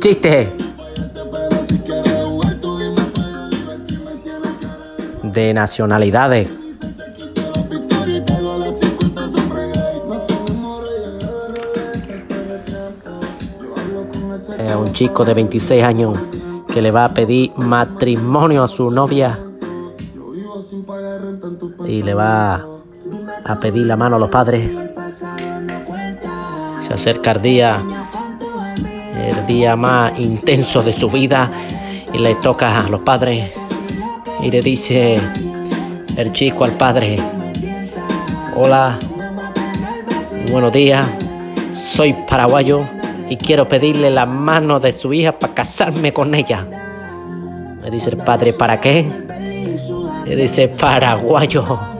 Chiste de nacionalidades. Un chico de 26 años que le va a pedir matrimonio a su novia y le va a pedir la mano a los padres. Se acerca el día más intenso de su vida, y le toca a los padres y le dice el chico al padre: hola, buenos días, soy paraguayo y quiero pedirle la mano de su hija para casarme con ella. Le dice el padre: ¿para qué? Le dice: paraguayo.